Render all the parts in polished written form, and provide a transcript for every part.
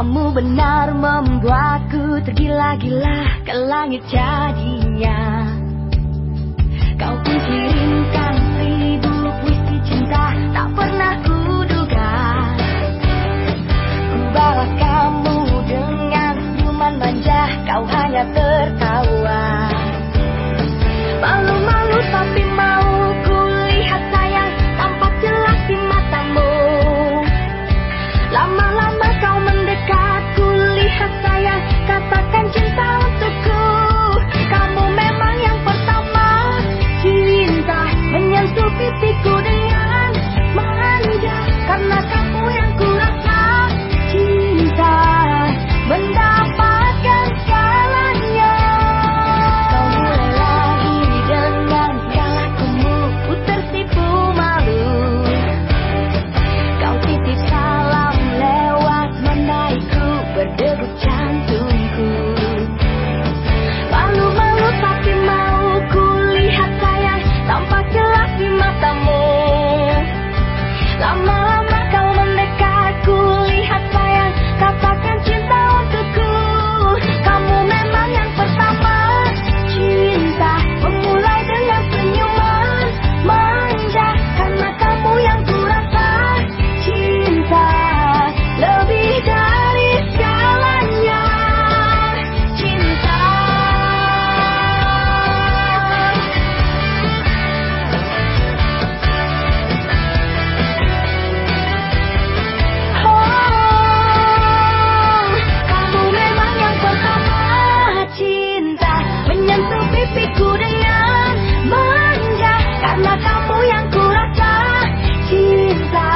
Kamu benar membuatku tergila-gila ke langit jadinya. Kau pun kirimkan 1000 puisi cinta tak pernah kuduga. Ku bawa kamu dengan senyuman manja, kau hanya tertawa. Malu-malu tapi mau ku lihat sayang, tampak jelas di matamu. Lama-lama kau mendekat, ku lihat sayang, katakan cinta untukku. Kamu memang yang pertama, cinta menyentuh pipiku dengan manja, karena kamu yang ku rasa cinta mendapatkan segalanya. Kau mulai lagi dengan galakumu, ku tersipu malu. Kau titip salam lewat mandaiku, berdegup jantungku. Malu-malu tapi mau ku lihat sayang, tampak jelas di matamu. Lama-lama kau mendekat, ku lihat sayang, katakan cinta untukku. Kamu memang yang pertama, cinta memulai dengan senyuman manja, karena kamu yang ku rasa cinta lebih dari segalanya. Cinta kamu memang yang pertama, cinta menyentuh pipiku dengan manja, karena kamu yang ku rasa cinta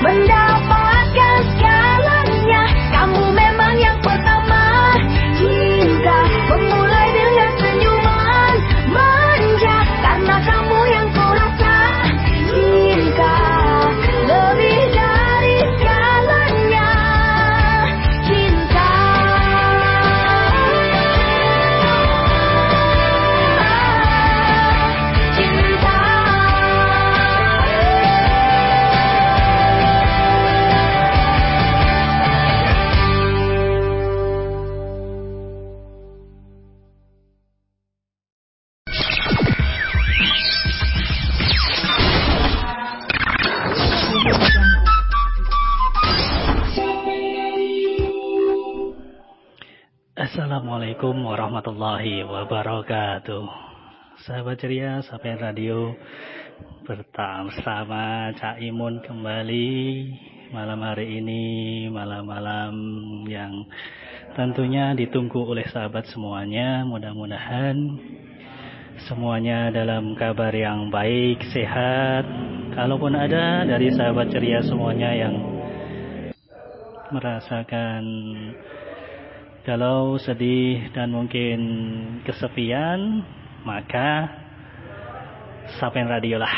mendapatkan segalanya. Kamu memang yang pertama, cinta memulai dengan senyuman manja, karena kamu yang ku rasa cinta lebih dari segalanya. Cinta cinta Assalamualaikum warahmatullahi wabarakatuh. Sahabat ceria Sapen Radio, bersama Cak Imun kembali malam hari ini, malam-malam yang tentunya ditunggu oleh sahabat semuanya. Mudah-mudahan semuanya dalam kabar yang baik, sehat. Kalaupun ada dari sahabat ceria semuanya yang merasakan kalau sedih dan mungkin kesepian, maka Sapen Radio lah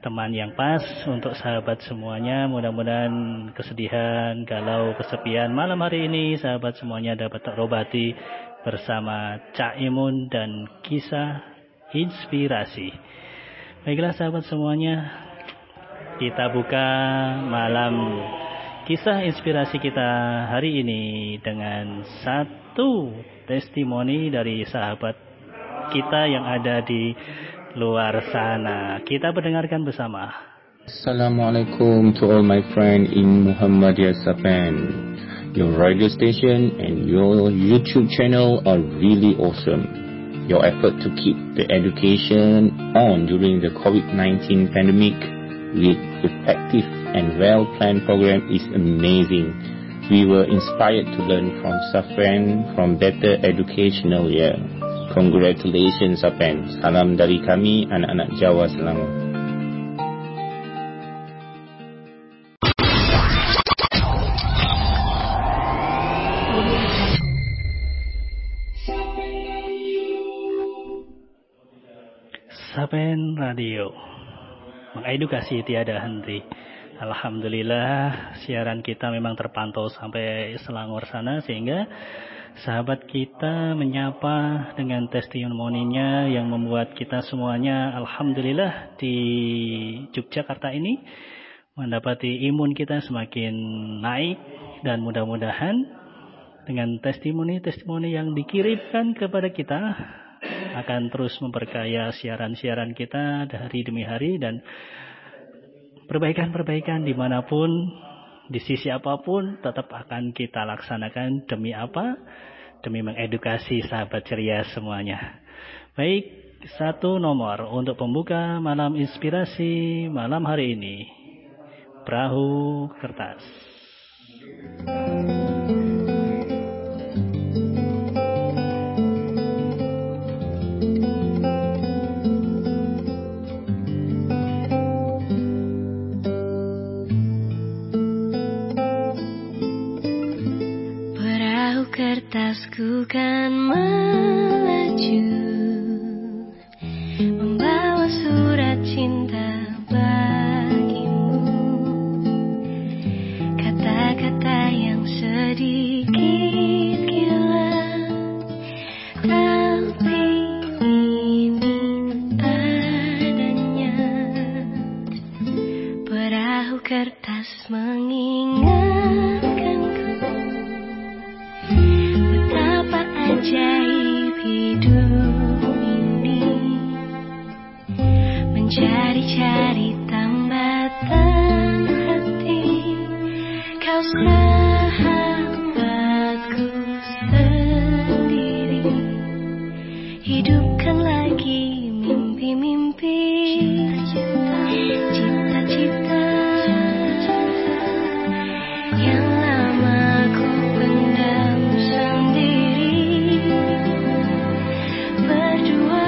teman yang pas untuk sahabat semuanya. Mudah-mudahan kesedihan, galau, kesepian malam hari ini sahabat semuanya dapat terobati bersama Cak Imun dan kisah inspirasi. Baiklah sahabat semuanya, kita buka malam kisah inspirasi kita hari ini dengan satu testimoni dari sahabat kita yang ada di luar sana. Kita mendengarkan bersama. Assalamualaikum to all my friends in Muhammadiyah Sapen. Your radio station and your YouTube channel are really awesome. Your effort to keep the education on during the COVID-19 pandemic with effective and well-planned program is amazing. We were inspired to learn from Sapen from better educational year. Congratulations Sapen. Salam dari kami anak-anak Jawa Selangor. Sapen Radio, mengedukasi tiada henti. Alhamdulillah siaran kita memang terpantau sampai Selangor sana, sehingga sahabat kita menyapa dengan testimoninya yang membuat kita semuanya alhamdulillah di Yogyakarta ini mendapati imun kita semakin naik, dan mudah-mudahan dengan testimoni-testimoni yang dikirimkan kepada kita akan terus memperkaya siaran-siaran kita hari demi hari, dan perbaikan-perbaikan dimanapun, di sisi apapun tetap akan kita laksanakan. Demi apa? Demi mengedukasi sahabat ceria semuanya. Baik, 1 nomor untuk pembuka malam inspirasi malam hari ini. Perahu Kertas. Perahu kertasku kan melaju, membawa surat cinta bagimu, kata-kata yang sedikit gila, tapi ingin padanya. Perahu kertas mengingatkanku betapa ajaib hidup, mencari-cari tambatan hati kau sahabatku sendiri. Hidupkan lagi mimpi-mimpi, cita-cita yang lama ku pendam sendiri. Berdua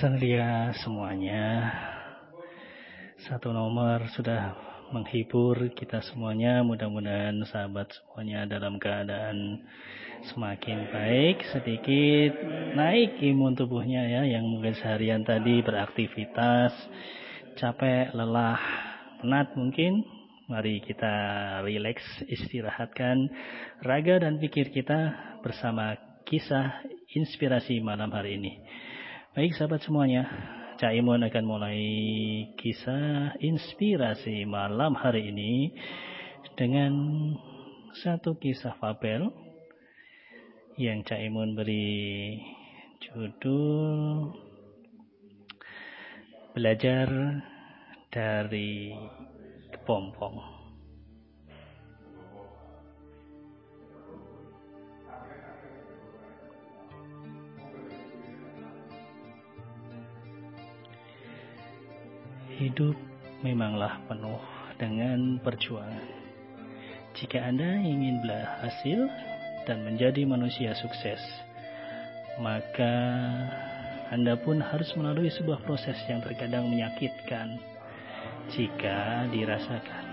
Ceria semuanya, 1 nomor sudah menghibur kita semuanya. Mudah-mudahan sahabat semuanya dalam keadaan semakin baik, sedikit naik imun tubuhnya ya, yang mungkin seharian tadi beraktivitas capek, lelah, penat mungkin. Mari kita relax, istirahatkan raga dan pikir kita bersama kisah inspirasi malam hari ini. Baik sahabat semuanya, Cak Imun akan mulai kisah inspirasi malam hari ini dengan satu kisah fabel yang Cak Imun beri judul Belajar dari Kepompong. Hidup memanglah penuh dengan perjuangan. Jika Anda ingin berhasil dan menjadi manusia sukses, maka Anda pun harus melalui sebuah proses yang terkadang menyakitkan jika dirasakan.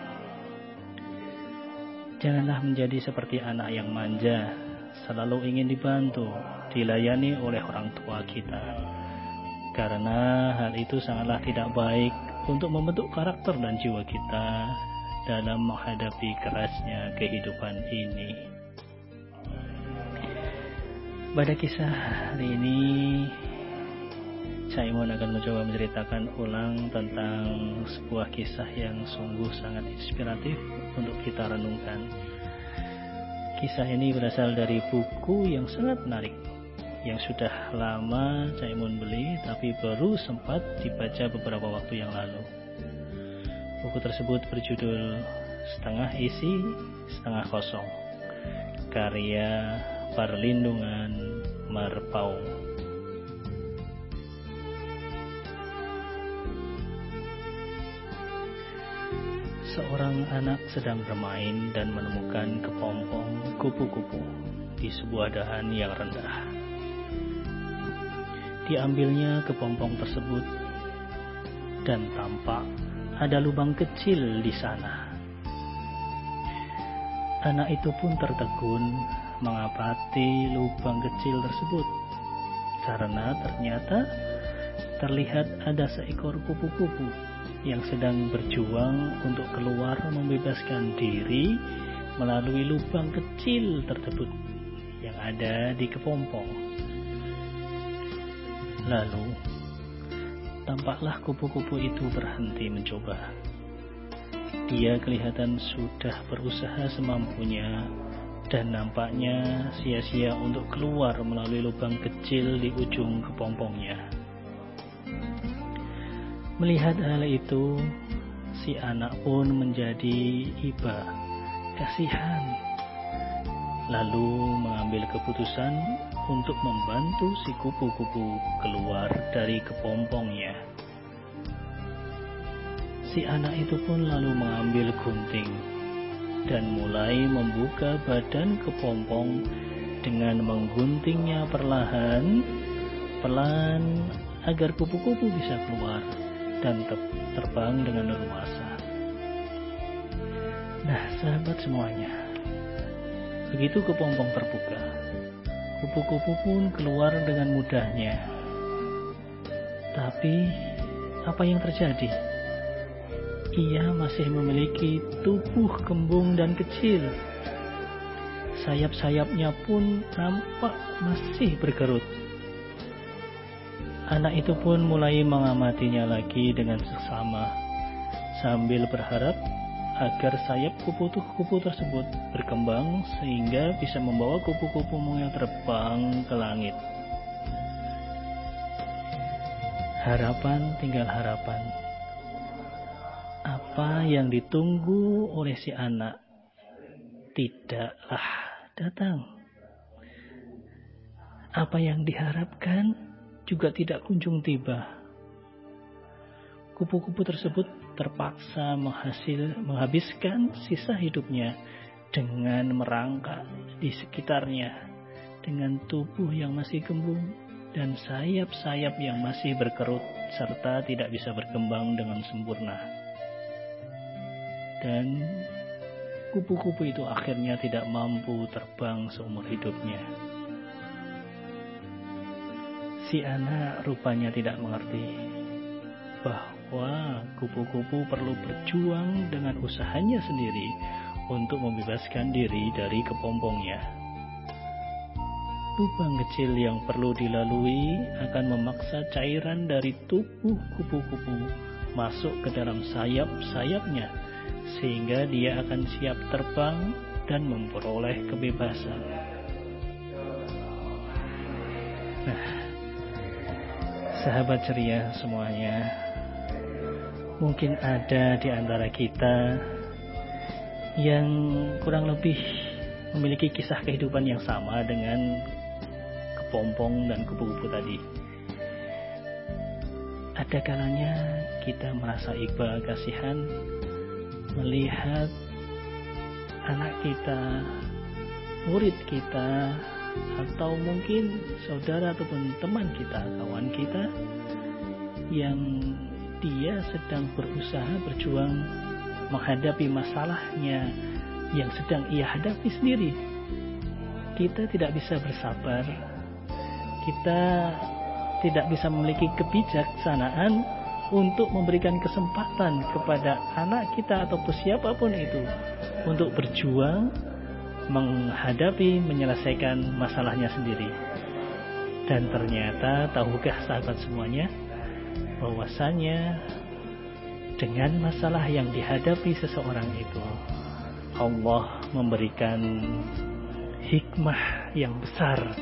Janganlah menjadi seperti anak yang manja, selalu ingin dibantu, dilayani oleh orang tua kita. Karena hal itu sangatlah tidak baik untuk membentuk karakter dan jiwa kita dalam menghadapi kerasnya kehidupan ini. Pada kisah hari ini, Cak Imun akan mencoba menceritakan ulang tentang sebuah kisah yang sungguh sangat inspiratif untuk kita renungkan. Kisah ini berasal dari buku yang sangat menarik yang sudah lama Cak Imun beli tapi baru sempat dibaca beberapa waktu yang lalu. Buku tersebut berjudul Setengah Isi, Setengah Kosong, karya Parlindungan Marpaung. Seorang anak sedang bermain dan menemukan kepompong kupu-kupu di sebuah dahan yang rendah. Diambilnya kepompong tersebut dan tampak ada lubang kecil di sana. Anak itu pun tertegun mengapati lubang kecil tersebut, karena ternyata terlihat ada seekor kupu-kupu yang sedang berjuang untuk keluar membebaskan diri melalui lubang kecil tersebut yang ada di kepompong. Lalu tampaklah kupu-kupu itu berhenti mencoba. Dia kelihatan sudah berusaha semampunya dan nampaknya sia-sia untuk keluar melalui lubang kecil di ujung kepompongnya. Melihat hal itu, si anak pun menjadi iba, kasihan. Lalu mengambil keputusan untuk membantu si kupu-kupu keluar dari kepompongnya. Si anak itu pun lalu mengambil gunting dan mulai membuka badan kepompong dengan mengguntingnya perlahan-pelan agar kupu-kupu bisa keluar dan terbang dengan leluasa. Nah, sahabat semuanya, begitu kepompong terbuka, kupu-kupu pun keluar dengan mudahnya. Tapi, apa yang terjadi? Ia masih memiliki tubuh kembung dan kecil. Sayap-sayapnya pun nampak masih berkerut. Anak itu pun mulai mengamatinya lagi dengan seksama, sambil berharap agar sayap kupu-kupu tersebut berkembang sehingga bisa membawa kupu-kupu yang terbang ke langit. Harapan tinggal harapan. Apa yang ditunggu oleh si anak tidaklah datang. Apa yang diharapkan juga tidak kunjung tiba. Kupu-kupu tersebut terpaksa menghabiskan sisa hidupnya dengan merangkak di sekitarnya dengan tubuh yang masih kembung dan sayap-sayap yang masih berkerut serta tidak bisa berkembang dengan sempurna. Dan kupu-kupu itu akhirnya tidak mampu terbang seumur hidupnya. Si anak rupanya tidak mengerti bahwa kupu-kupu perlu berjuang dengan usahanya sendiri untuk membebaskan diri dari kepompongnya. lubang kecil yang perlu dilalui akan memaksa cairan dari tubuh kupu-kupu masuk ke dalam sayap-sayapnya, sehingga dia akan siap terbang dan memperoleh kebebasan. Nah, sahabat ceria semuanya, mungkin ada di antara kita yang kurang lebih memiliki kisah kehidupan yang sama dengan kepompong dan kupu-kupu tadi. Ada kalanya kita merasa iba kasihan melihat anak kita, murid kita, atau mungkin saudara ataupun teman kita, kawan kita, yang dia sedang berusaha berjuang menghadapi masalahnya yang sedang ia hadapi sendiri. Kita tidak bisa bersabar, kita tidak bisa memiliki kebijaksanaan untuk memberikan kesempatan kepada anak kita ataupun siapapun itu untuk berjuang menghadapi, menyelesaikan masalahnya sendiri. Dan ternyata, tahukah sahabat semuanya, bahwasanya dengan masalah yang dihadapi seseorang itu, Allah memberikan hikmah yang besar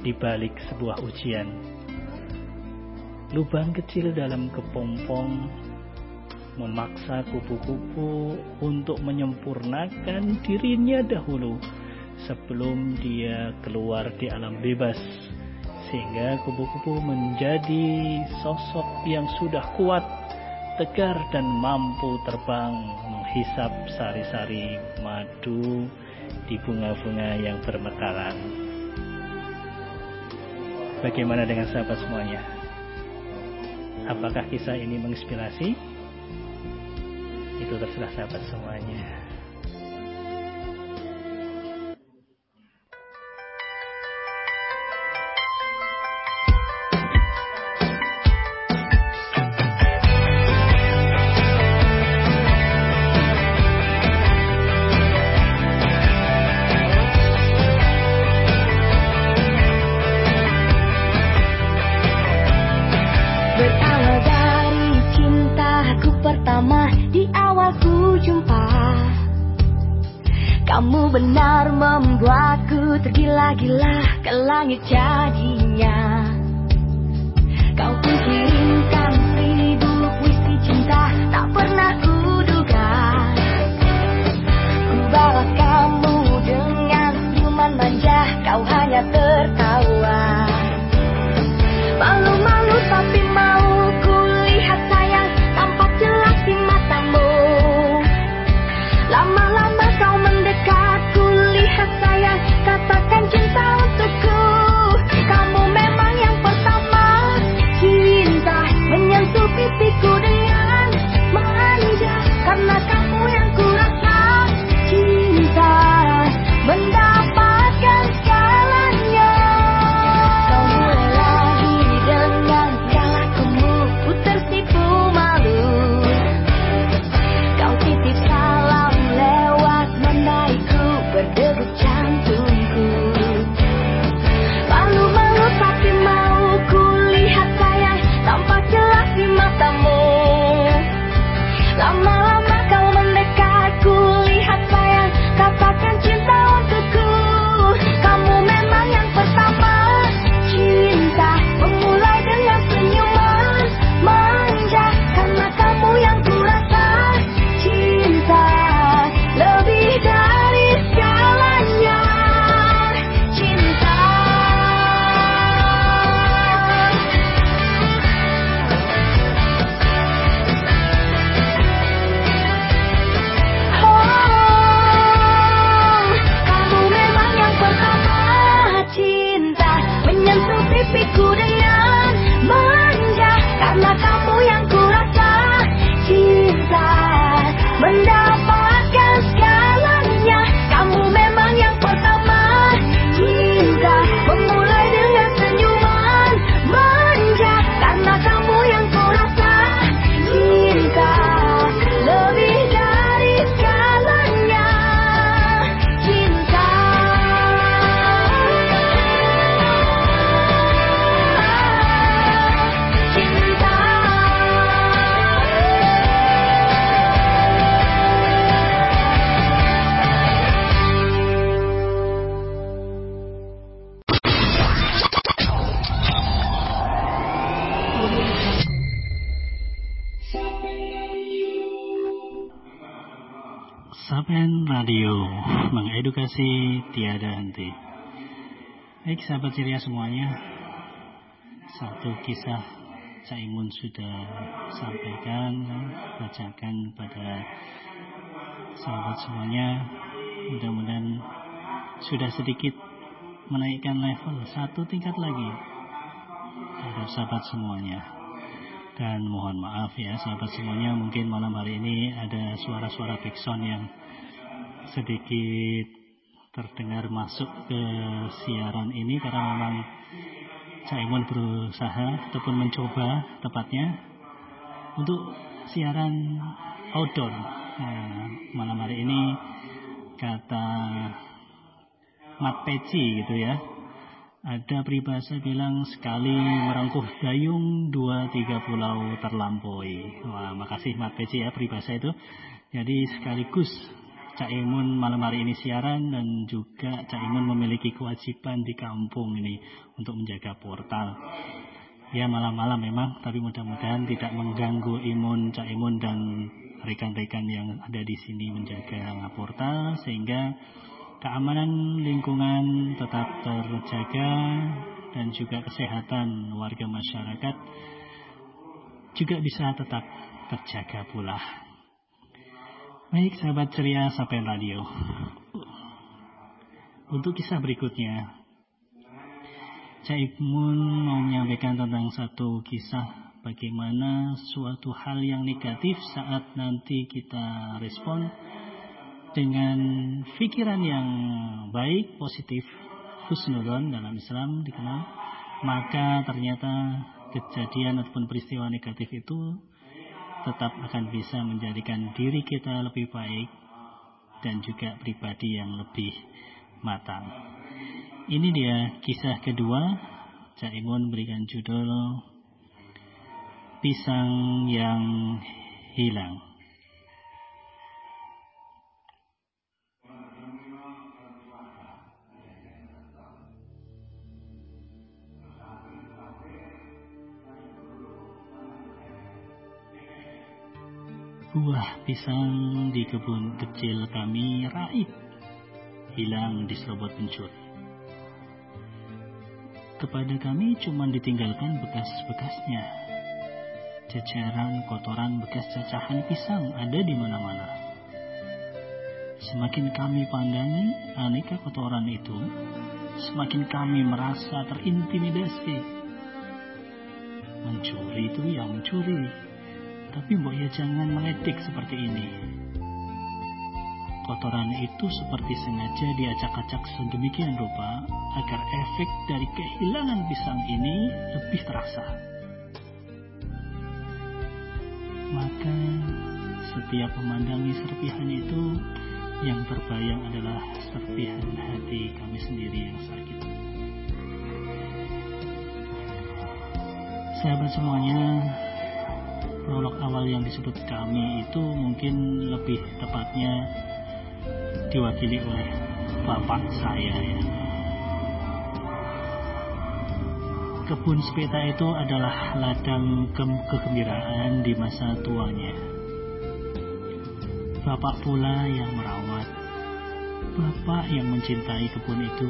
di balik sebuah ujian. Lubang kecil dalam kepompong memaksa kupu-kupu untuk menyempurnakan dirinya dahulu sebelum dia keluar di alam bebas, sehingga kupu-kupu menjadi sosok yang sudah kuat, tegar, dan mampu terbang menghisap sari-sari madu di bunga-bunga yang bermekaran. Bagaimana dengan sahabat semuanya? Apakah kisah ini menginspirasi? Itu terserah sahabat semuanya. Kamu benar membuatku tergila-gila ke langit jadinya. Kau pun kirimkan 1000 puisi cinta tak pernah kuduga. Ku bawa kamu dengan senyuman manja, kau hanya tertawa. Malu-malu tapi mau ku lihat sayang, tampak jelas di matamu. Lama-lama kau mendekat, ku lihat sayang, katakan cinta untukku. Kamu memang yang pertama cinta. Sapen Radio mengedukasi tiada henti. Baik sahabat ceria semuanya, satu kisah Cak Imun sudah sampaikan, bacakan pada sahabat semuanya. Mudah-mudahan sudah sedikit menaikkan level satu tingkat lagi terhadap sahabat semuanya. Dan mohon maaf ya sahabat semuanya, mungkin malam hari ini ada suara-suara backsound yang sedikit terdengar masuk ke siaran ini, karena memang Cak Imun berusaha ataupun mencoba tepatnya untuk siaran outdoor. Nah, malam hari ini kata Mat Peci gitu ya, ada peribahasa bilang sekali merengkuh dayung, dua tiga pulau terlampaui. Wah, makasih Mat Peci ya peribahasa itu. Jadi sekaligus Cak Imun malam hari ini siaran, dan juga Cak Imun memiliki kewajiban di kampung ini untuk menjaga portal. Ya malam-malam memang, tapi mudah-mudahan tidak mengganggu Imun, Cak Imun dan rekan-rekan yang ada di sini menjaga portal, sehingga keamanan lingkungan tetap terjaga dan juga kesehatan warga masyarakat juga bisa tetap terjaga pula. Baik sahabat ceria Sapen Radio, untuk kisah berikutnya Cak Imun mau menyampaikan tentang satu kisah bagaimana suatu hal yang negatif saat nanti kita respon dengan pikiran yang baik, positif, husnudon dalam Islam dikenal, maka ternyata kejadian ataupun peristiwa negatif itu tetap akan bisa menjadikan diri kita lebih baik dan juga pribadi yang lebih matang. Ini dia kisah kedua, Cak Imun berikan judul Pisang Yang Hilang. Buah pisang di kebun kecil kami raib, hilang diserobot pencuri. Kepada kami cuma ditinggalkan bekas-bekasnya. Ceceran kotoran bekas cacahan pisang ada di mana-mana. Semakin kami pandangi aneka kotoran itu, semakin kami merasa terintimidasi. Mencuri itu yang mencuri, tapi mbok ya jangan meletik seperti ini. Kotoran itu seperti sengaja diacak-acak sedemikian rupa agar efek dari kehilangan pisang ini lebih terasa. Maka setiap memandangi serpihan itu, yang terbayang adalah serpihan hati kami sendiri yang sakit. Sahabat semuanya, prolog awal yang disebut kami itu mungkin lebih tepatnya diwakili oleh bapak saya ya. Kebun sepeta itu adalah ladang kegembiraan di masa tuanya. Bapak pula yang merawat, bapak yang mencintai kebun itu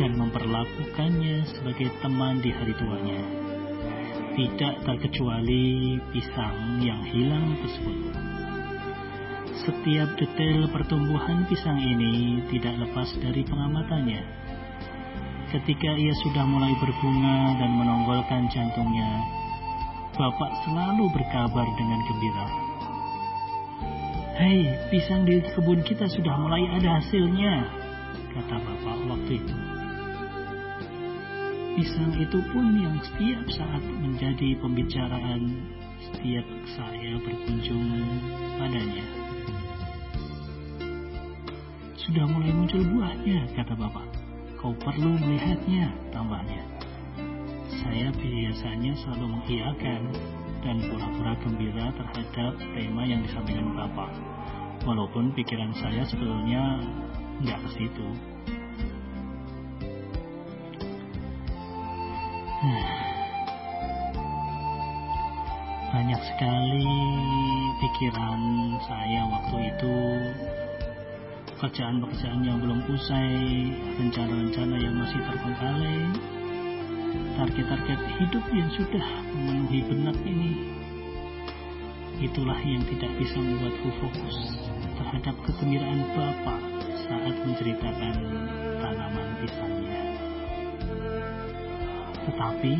dan memperlakukannya sebagai teman di hari tuanya. Tidak terkecuali pisang yang hilang tersebut. Setiap detail pertumbuhan pisang ini tidak lepas dari pengamatannya. Ketika ia sudah mulai berbunga dan menonggolkan jantungnya, bapak selalu berkabar dengan gembira. "Hei, pisang di kebun kita sudah mulai ada hasilnya," kata bapak waktu itu. Pisang itu pun yang setiap saat menjadi pembicaraan setiap saya berkunjung padanya. "Sudah mulai muncul buahnya," kata bapak. "Kau perlu melihatnya," tambahnya. Saya biasanya selalu mengiyakan dan pura-pura gembira terhadap tema yang disampaikan bapak, walaupun pikiran saya sebetulnya nggak ke situ. Banyak sekali pikiran saya waktu itu pekerjaan-pekerjaan yang belum usai, rencana-rencana yang masih terbengkalai, target-target hidup yang sudah memenuhi benak ini, itulah yang tidak bisa membuatku fokus terhadap kegembiraan Bapak saat menceritakan tanaman pisangnya. Tetapi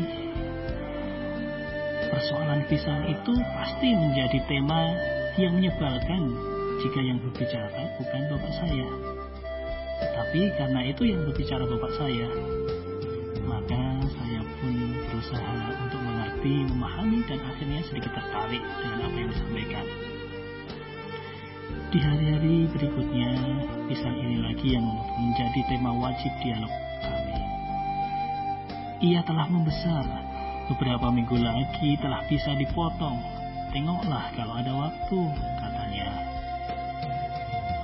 persoalan pisang itu pasti menjadi tema yang menyebalkan jika yang berbicara bukan bapak saya. Tetapi karena itu yang berbicara bapak saya, maka saya pun berusaha untuk mengerti, memahami, dan akhirnya sedikit tertarik dengan apa yang disampaikan. Di hari-hari berikutnya, pisang ini lagi yang menjadi tema wajib dialog kami. Ia telah membesar, beberapa minggu lagi telah bisa dipotong. Tengoklah kalau ada waktu, katanya.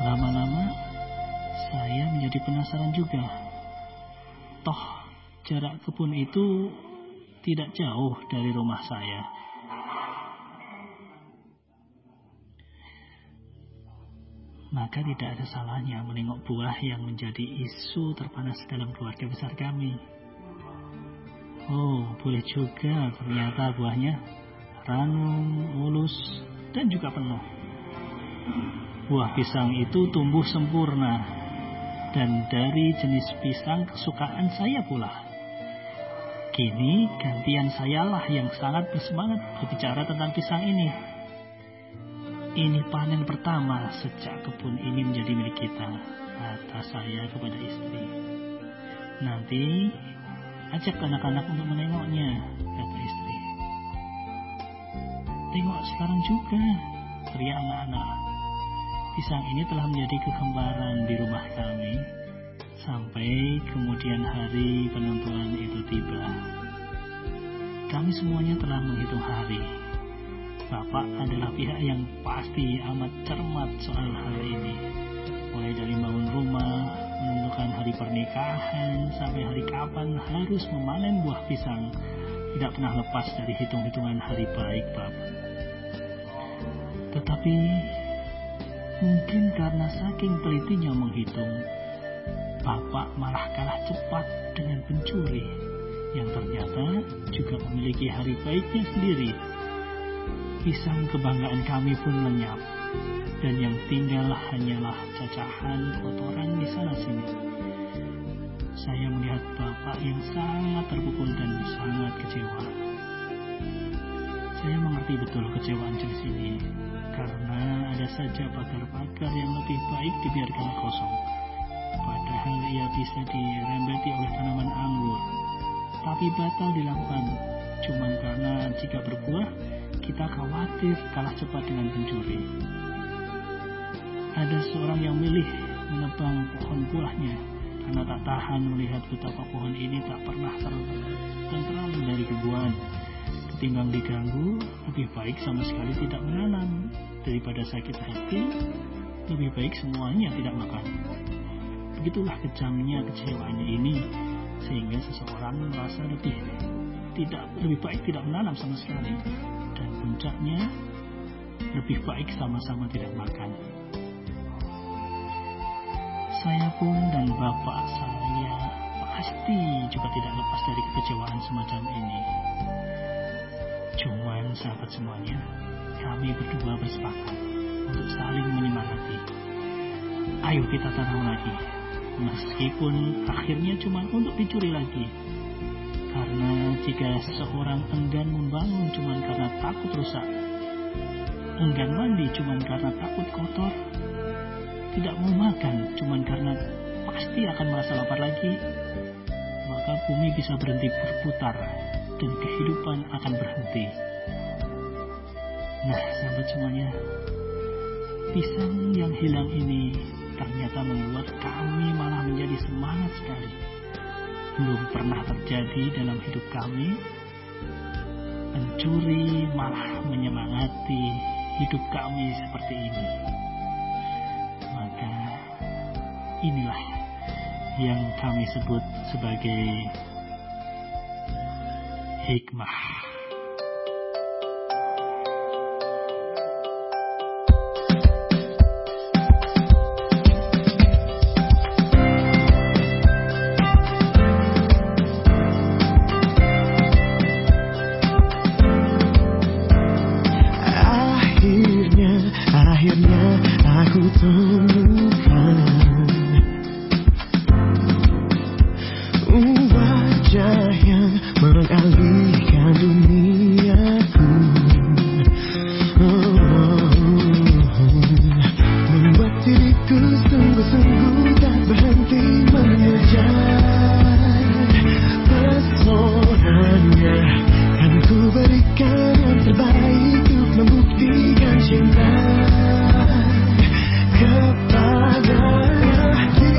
Lama-lama saya menjadi penasaran juga. Toh jarak kebun itu tidak jauh dari rumah saya. Maka tidak ada salahnya menengok buah yang menjadi isu terpanas dalam keluarga besar kami. Oh, boleh juga ternyata buahnya ranum, mulus, dan juga penuh. Buah pisang itu tumbuh sempurna, dan dari jenis pisang kesukaan saya pula. Kini gantian sayalah yang sangat bersemangat berbicara tentang pisang ini. Ini panen pertama sejak kebun ini menjadi milik kita, kata saya kepada istri. Nanti ajak anak-anak untuk menengoknya, kata istri. Tengok sekarang juga, teriak anak-anak. Pisang ini telah menjadi kegembaran di rumah kami, sampai kemudian hari penentuan itu tiba. Kami semuanya telah menghitung hari. Bapak adalah pihak yang pasti amat cermat soal hal ini, mulai dari bangun rumah, menentukan hari pernikahan, sampai hari kapan harus memanen buah pisang, tidak pernah lepas dari hitung-hitungan hari baik Bapak. Tetapi mungkin karena saking telitinya menghitung, Bapak malah kalah cepat dengan pencuri yang ternyata juga memiliki hari baiknya sendiri. Pisang kebanggaan kami pun lenyap, dan yang tinggal hanyalah cacahan kotoran di sana-sini. Saya melihat Bapak yang sangat terpukul dan sangat kecewa. Saya mengerti betul kecewaan jenis ini, karena ada saja pagar-pagar yang lebih baik dibiarkan kosong, padahal ia bisa dirembeti oleh tanaman anggur, tapi batal dilakukan cuma karena jika berbuah kita khawatir kalah cepat dengan pencuri. Ada seorang yang milih menebang pohon buahnya karena tak tahan melihat betapa pohon ini tak pernah tertenteram dari gangguan. Ketimbang diganggu, lebih baik sama sekali tidak menanam. Daripada sakit hati, lebih baik semuanya tidak makan. Begitulah kejamnya kecewaan ini, sehingga seseorang merasa lebih baik tidak menanam sama sekali. Dan puncaknya, lebih baik sama-sama tidak makan. Saya pun dan bapak saya pasti juga tidak lepas dari kekecewaan semacam ini. Cuman sahabat semuanya, kami berdua bersepakat untuk saling menyemangati. Ayo kita tanam lagi, meskipun akhirnya cuma untuk dicuri lagi. Karena jika seseorang enggan membangun cuma karena takut rusak, enggan mandi cuma karena takut kotor, tidak mau makan cuma karena pasti akan merasa lapar lagi, maka bumi bisa berhenti berputar dan kehidupan akan berhenti. Nah, sahabat semuanya, pisang yang hilang ini ternyata membuat kami malah menjadi semangat sekali. Belum pernah terjadi dalam hidup kami, pencuri malah menyemangati hidup kami seperti ini. Maka inilah yang kami sebut sebagai hikmah. akhirnya aku temukan wajah yang mengalihkan duniaku, membuat diriku sungguh-sungguh tak berhenti mengejar pesonanya. Kan ku berikan yang terbaik untuk membuktikan cinta kepadanya. Dia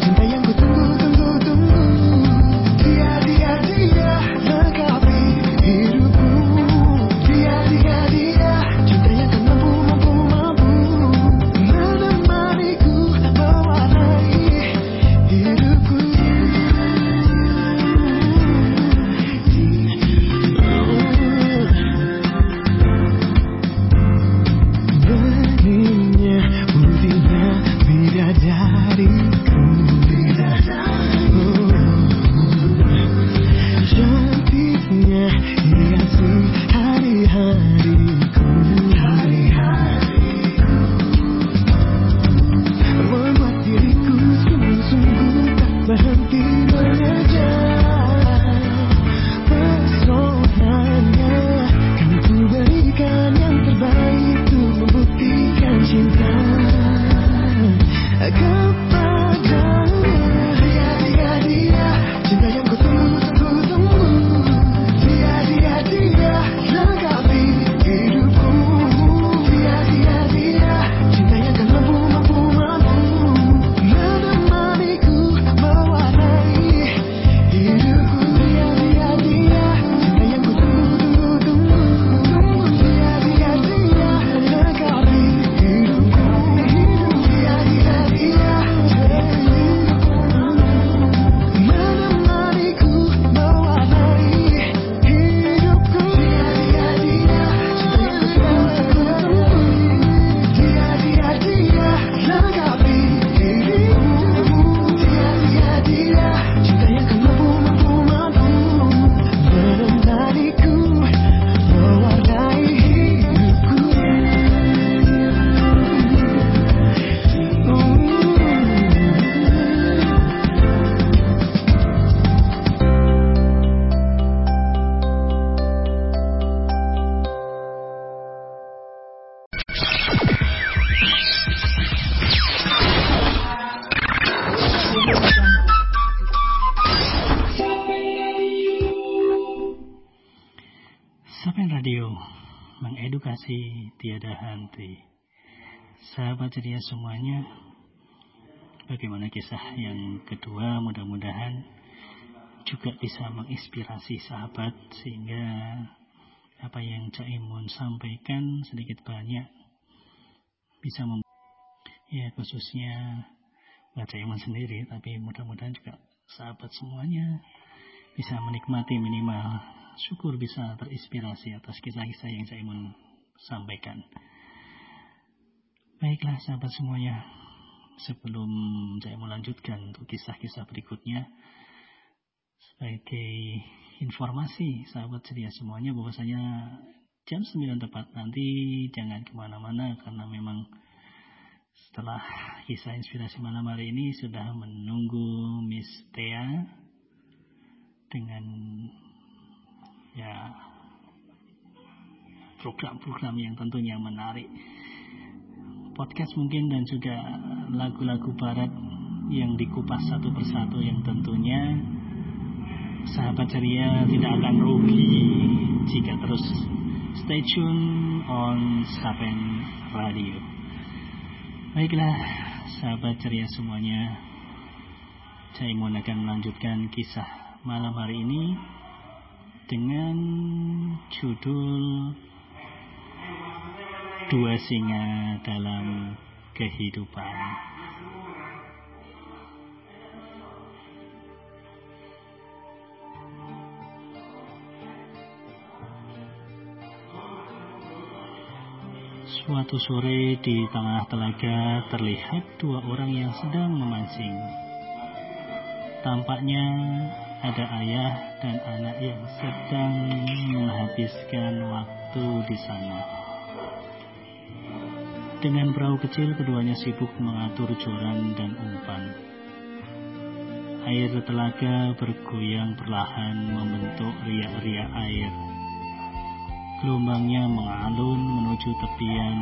cinta yang ku tunggu-tunggu. Dia lengkapi hidupku. Dia cinta yang kan mampu menemaniku, mewarnai hidupku. Benihnya putihnya bidadariku, cantiknya hiasi hari-hariku, membuat diriku sungguh-sungguh tak berhenti mengejar pesonanya. Kan ku berikan yang terbaik untuk membuktikan cinta kepadanya. Dia cinta yang ku tunggu-tunggu. Dia lengkapi hidupku. Dia cinta yang kan mampu menemaniku, mewarnai hidupku. Dia cinta yang ku tunggu-tunggu. Dia lengkapi hidupku. Dia menemaniku, mewarnai hidupku. Cinta yang ku tunggu-tunggu. Dia lengkapi hidupku. Dia cinta yang kan mampu menemaniku, mewarnai hidupku. Sapen Radio mengedukasi tiada henti. Sahabat ceria semuanya, bagaimana kisah yang kedua? Mudah-mudahan juga bisa menginspirasi sahabat, sehingga apa yang Cak Imun sampaikan sedikit banyak bisa ya, khususnya nggak Cak Imun sendiri, tapi mudah-mudahan juga sahabat semuanya bisa menikmati, minimal syukur bisa terinspirasi atas kisah-kisah yang saya ingin sampaikan. Baiklah sahabat semuanya, sebelum saya melanjutkan untuk kisah-kisah berikutnya, sebagai informasi sahabat setia semuanya, bahwasanya jam 9 tepat nanti jangan kemana-mana, karena memang setelah kisah inspirasi malam hari ini sudah menunggu Misteria dengan ya program-program yang tentunya menarik, podcast mungkin, dan juga lagu-lagu barat yang dikupas satu persatu, yang tentunya sahabat ceria tidak akan rugi jika terus stay tune on Sapen Radio. Baiklah sahabat ceria semuanya, saya mau akan melanjutkan kisah malam hari ini dengan judul Dua Singa Dalam Kehidupan. Suatu sore di tengah telaga terlihat dua orang yang sedang memancing. Tampaknya ada ayah dan anak yang sedang menghabiskan waktu di sana. Dengan perahu kecil, keduanya sibuk mengatur joran dan umpan. Air telaga bergoyang perlahan membentuk riak-riak air. Gelombangnya mengalun menuju tepian,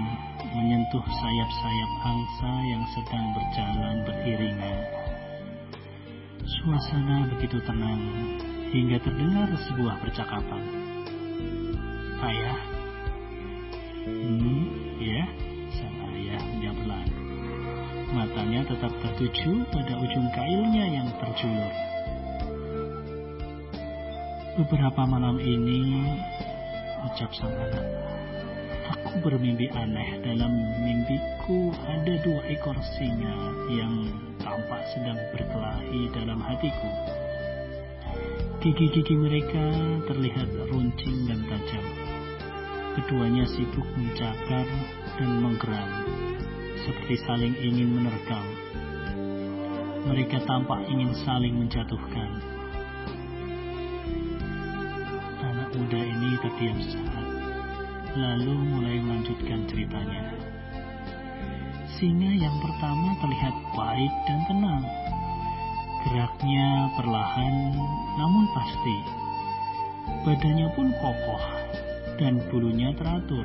menyentuh sayap-sayap angsa yang sedang berjalan beriringan. Suasana begitu tenang hingga terdengar sebuah percakapan. "Ayah." Ya," sang ayah menjawab pelan. Matanya tetap tertuju pada ujung kailnya yang terjulur. "Beberapa malam ini," ucap sang anak, "aku bermimpi aneh. Dalam mimpiku ada dua ekor singa yang tampak sedang berkelahi dalam hatiku. Gigi-gigi mereka terlihat runcing dan tajam. Keduanya sibuk mencakar dan menggeram, seperti saling ingin menerkam. Mereka tampak ingin saling menjatuhkan." Anak muda ini terdiam sesaat, lalu mulai melanjutkan ceritanya. "Singa yang pertama terlihat baik dan tenang. Geraknya perlahan namun pasti. Badannya pun kokoh dan bulunya teratur.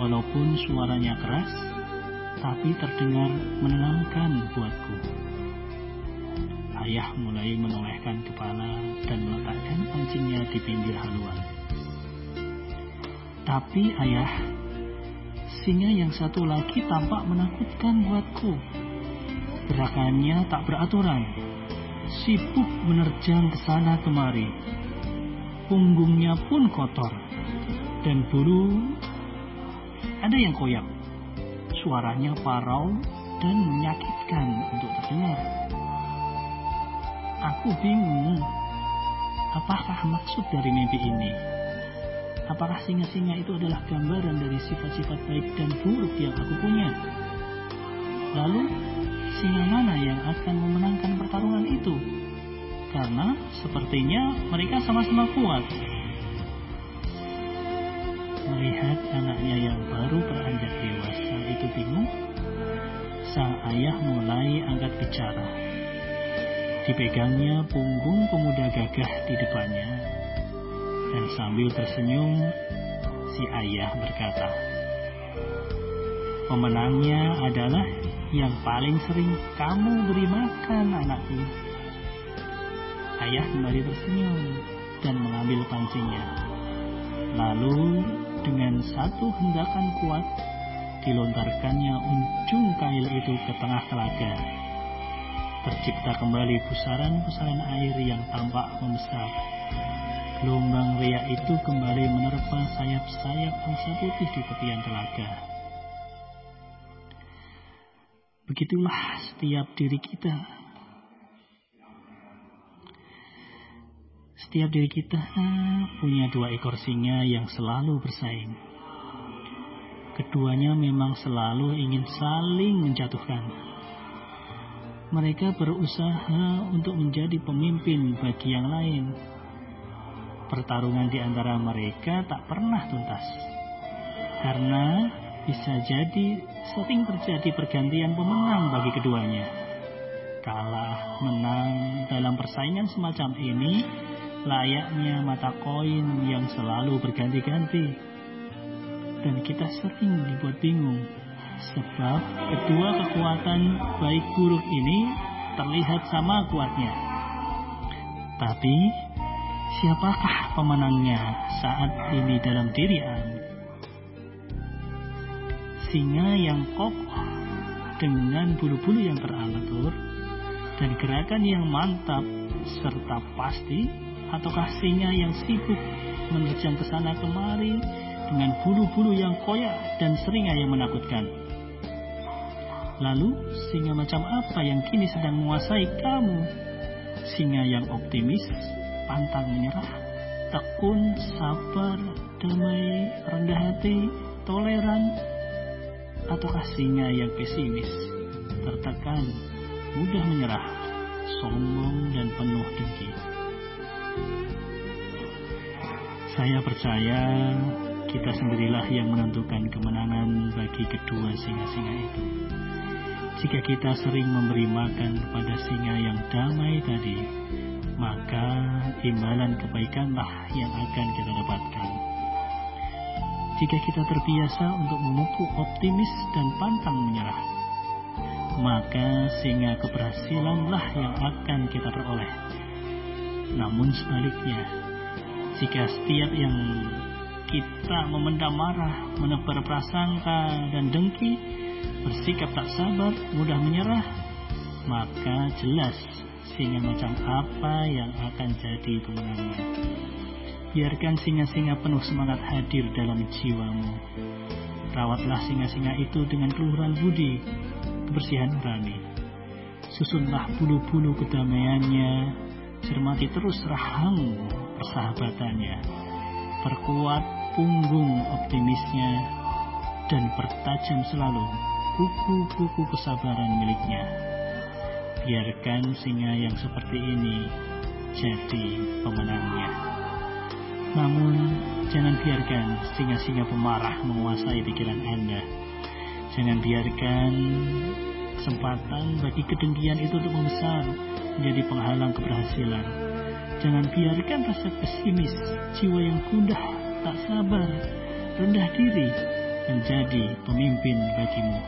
Walaupun suaranya keras, tapi terdengar menenangkan buatku." Ayah mulai menolehkan kepala dan meletakkan pancingnya di pinggir haluan. "Tapi ayah, singa yang satu lagi tampak menakutkan buatku. Gerakannya tak beraturan, sibuk menerjang ke sana kemari. Punggungnya pun kotor dan bulu ada yang koyak. Suaranya parau dan menyakitkan untuk terdengar. Aku bingung, apakah maksud dari mimpi ini? Apakah singa-singa itu adalah gambaran dari sifat-sifat baik dan buruk yang aku punya? Lalu, singa mana yang akan memenangkan pertarungan itu? Karena sepertinya mereka sama-sama kuat." Melihat anaknya yang baru beranjak dewasa itu bingung, sang ayah mulai angkat bicara. Dipegangnya punggung pemuda gagah di depannya, dan sambil tersenyum, si ayah berkata, "Pemenangnya adalah yang paling sering kamu beri makan, anakku." Ayah kembali tersenyum dan mengambil pancingnya. Lalu dengan satu hendakan kuat, dilontarkannya ujung kail itu ke tengah telaga. Tercipta kembali pusaran-pusaran air yang tampak membesar. Gelombang riak itu kembali menerpa sayap-sayap angsa putih di tepian telaga. Begitulah setiap diri kita. Setiap diri kita punya dua ekor singa yang selalu bersaing. Keduanya memang selalu ingin saling menjatuhkan. Mereka berusaha untuk menjadi pemimpin bagi yang lain. Pertarungan di antara mereka tak pernah tuntas, karena bisa jadi sering terjadi pergantian pemenang bagi keduanya. Kalah menang dalam persaingan semacam ini layaknya mata koin yang selalu berganti-ganti, dan kita sering dibuat bingung sebab kedua kekuatan baik buruk ini terlihat sama kuatnya. Tapi siapakah pemenangnya saat ini dalam diri Anda? Singa yang kokoh dengan bulu-bulu yang teratur dan gerakan yang mantap serta pasti, ataukah singa yang sibuk menerjang ke sana kemari dengan bulu-bulu yang koyak dan seringai yang menakutkan? Lalu singa macam apa yang kini sedang menguasai kamu? Singa yang optimis, pantang menyerah, tekun, sabar, damai, rendah hati, toleran, ataukah singa yang pesimis, tertekan, mudah menyerah, sombong dan penuh dengki? Saya percaya kita sendirilah yang menentukan kemenangan bagi bagi kedua singa-singa itu. Jika kita sering memberi makan kepada singa yang damai tadi, maka imbalan kebaikanlah yang akan kita dapatkan. Jika kita terbiasa untuk memupuk optimis dan pantang menyerah, maka singa keberhasilanlah yang akan kita peroleh. Namun sebaliknya, jika setiap yang kita memendam marah, menebar prasangka dan dengki, bersikap tak sabar, mudah menyerah, maka jelas singa macam apa yang akan jadi pemenangnya. Biarkan singa-singa penuh semangat hadir dalam jiwamu. Rawatlah singa-singa itu dengan keluhuran budi, kebersihan nurani. Susunlah bulu-bulu kedamaiannya, cermati terus rahang persahabatannya, perkuat punggung optimisnya, dan pertajam selalu kuku-kuku kesabaran miliknya. Biarkan singa yang seperti ini jadi pemenangnya. Namun jangan biarkan singa-singa pemarah menguasai pikiran Anda. Jangan biarkan kesempatan bagi kedengkian itu untuk membesar menjadi penghalang keberhasilan. Jangan biarkan rasa pesimis, jiwa yang gundah, tak sabar, rendah diri menjadi pemimpin bagimu.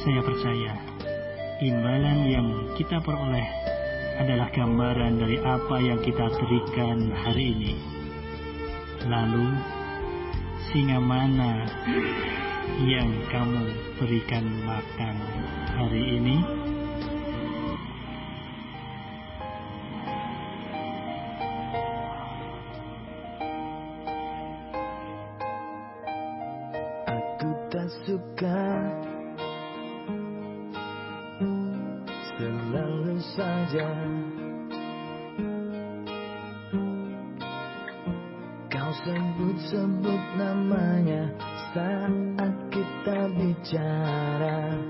Saya percaya imbalan yang kita peroleh adalah gambaran dari apa yang kita berikan hari ini. Lalu, singa mana yang kamu berikan makan hari ini? Suka selalu saja kau sebut-sebut namanya saat kita bicara.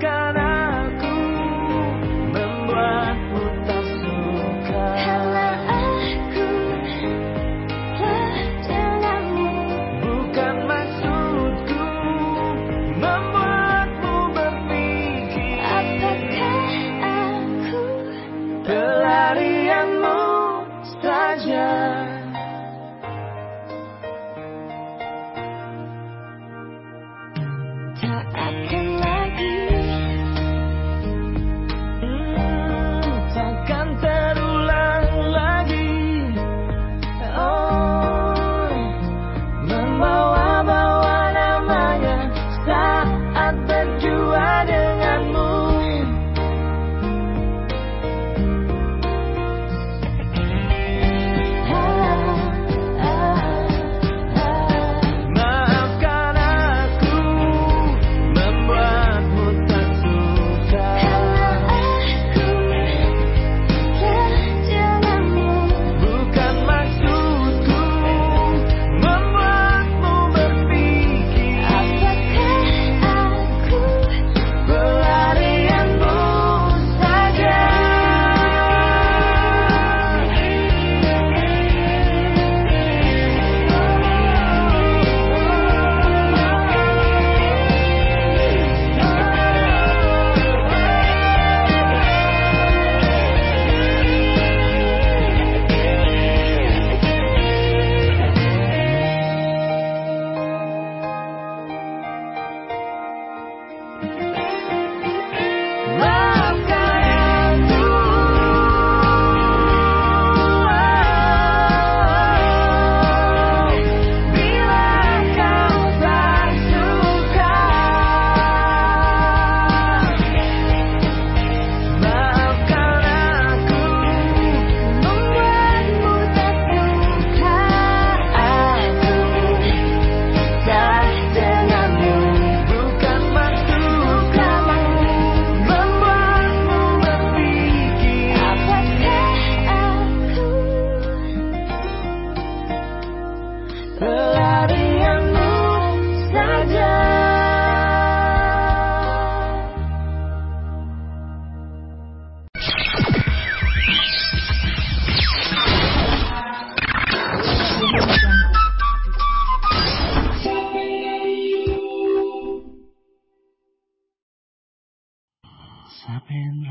Bukan maksudku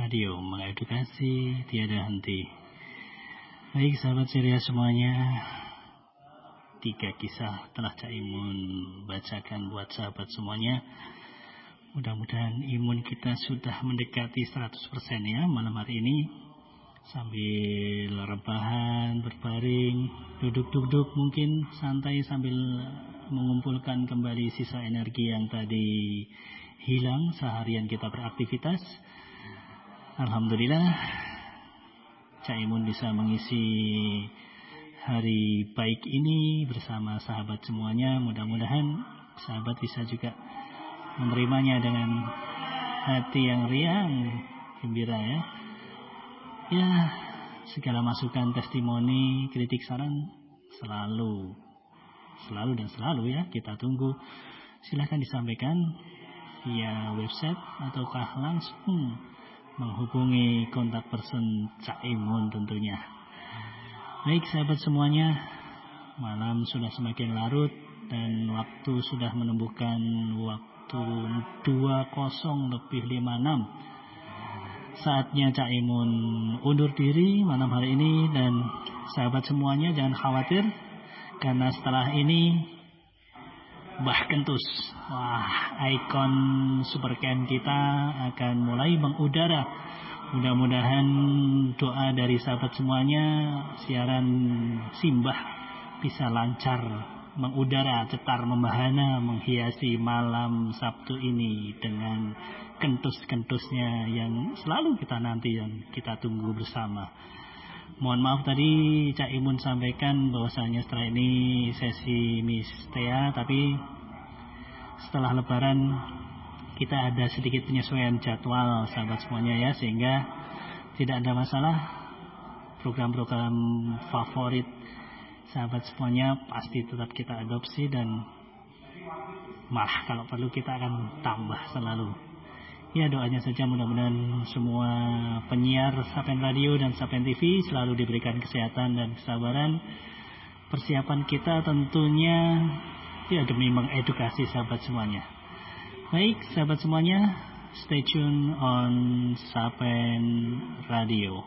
Radio, mengedukasi tiada henti. Baik sahabat ceria semuanya, tiga kisah telah Cak Imun bacakan buat sahabat semuanya. Mudah-mudahan imun kita sudah mendekati 100% ya malam hari ini. Sambil rebahan, berbaring, duduk-duduk mungkin santai sambil mengumpulkan kembali sisa energi yang tadi hilang seharian kita beraktivitas. Alhamdulillah, Cak Imun bisa mengisi hari baik ini bersama sahabat semuanya. Mudah-mudahan sahabat bisa juga menerimanya dengan hati yang riang, gembira ya. Ya, segala masukan, testimoni, kritik, saran selalu ya kita tunggu. Silahkan disampaikan via website ataukah langsung menghubungi kontak person Cak Imun tentunya. Baik sahabat semuanya, malam sudah semakin larut dan waktu sudah menembukkan waktu 20:56. Saatnya Cak Imun undur diri malam hari ini, dan sahabat semuanya jangan khawatir karena setelah ini Bah Kentus, ikon supercamp kita akan mulai mengudara. Mudah-mudahan doa dari sahabat semuanya siaran Simbah bisa lancar mengudara, cetar, membahana, menghiasi malam Sabtu ini dengan kentus-kentusnya yang selalu kita nanti, yang kita tunggu bersama. Mohon maaf tadi Cak Imun sampaikan bahwasanya setelah ini sesi Misteria, tapi setelah lebaran kita ada sedikit penyesuaian jadwal sahabat semuanya ya, sehingga tidak ada masalah. Program-program favorit sahabat semuanya pasti tetap kita adopsi, dan malah kalau perlu kita akan tambah selalu. Ya, doanya saja mudah-mudahan semua penyiar Sapen Radio dan Sapen TV selalu diberikan kesehatan dan kesabaran. Persiapan kita tentunya ya demi mengedukasi sahabat semuanya. Baik sahabat semuanya, stay tune on Sapen Radio.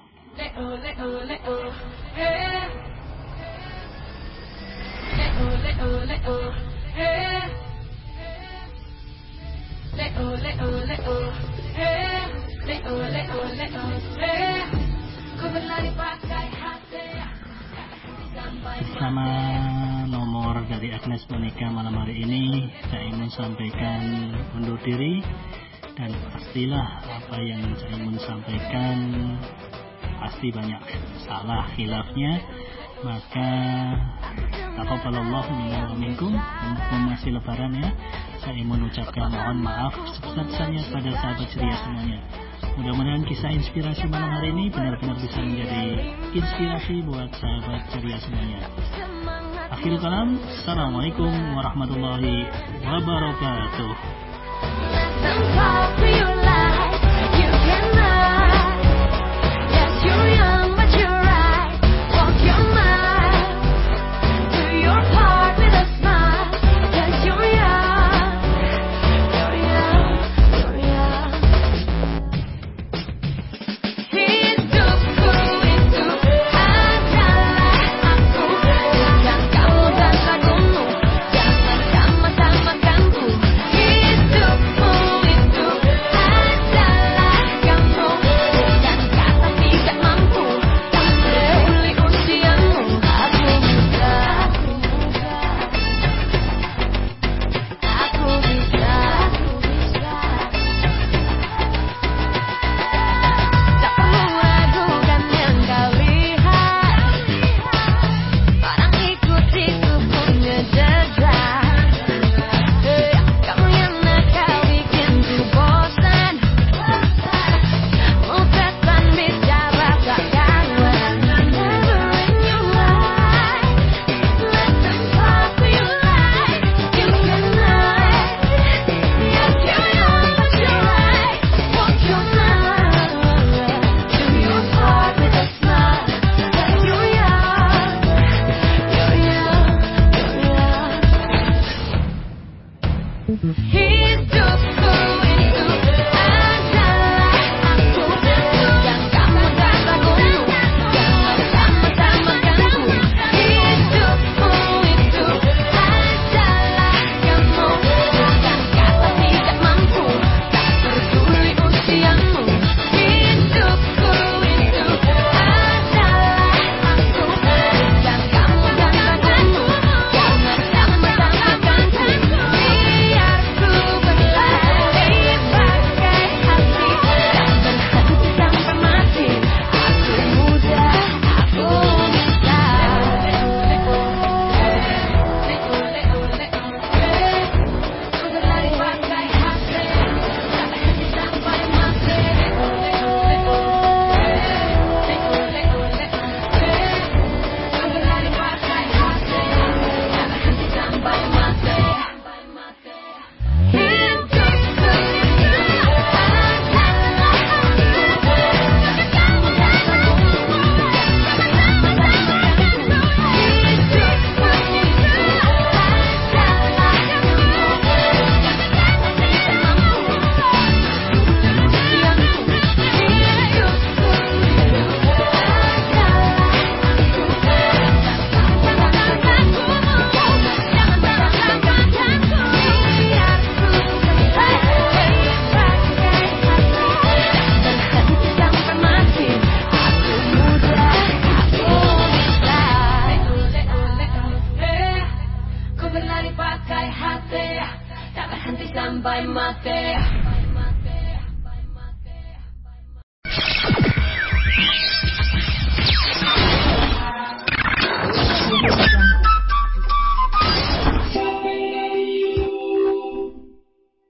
Bersama nomor dari Agnes Monica malam hari ini, saya ingin sampaikan undur diri, dan pastilah apa yang saya ingin sampaikan pasti banyak salah khilafnya, maka taqabbalallahu minna wa minkum. Mumpung masih lebaran ya, saya ingin mengucapkan mohon maaf sebesar-besarnya pada sahabat ceria semuanya. Mudah-mudahan kisah inspirasi malam hari ini benar-benar bisa menjadi inspirasi buat sahabat ceria semuanya. Akhirul kalam, assalamualaikum warahmatullahi wabarakatuh. pakai hati, tak berhenti sampai mati.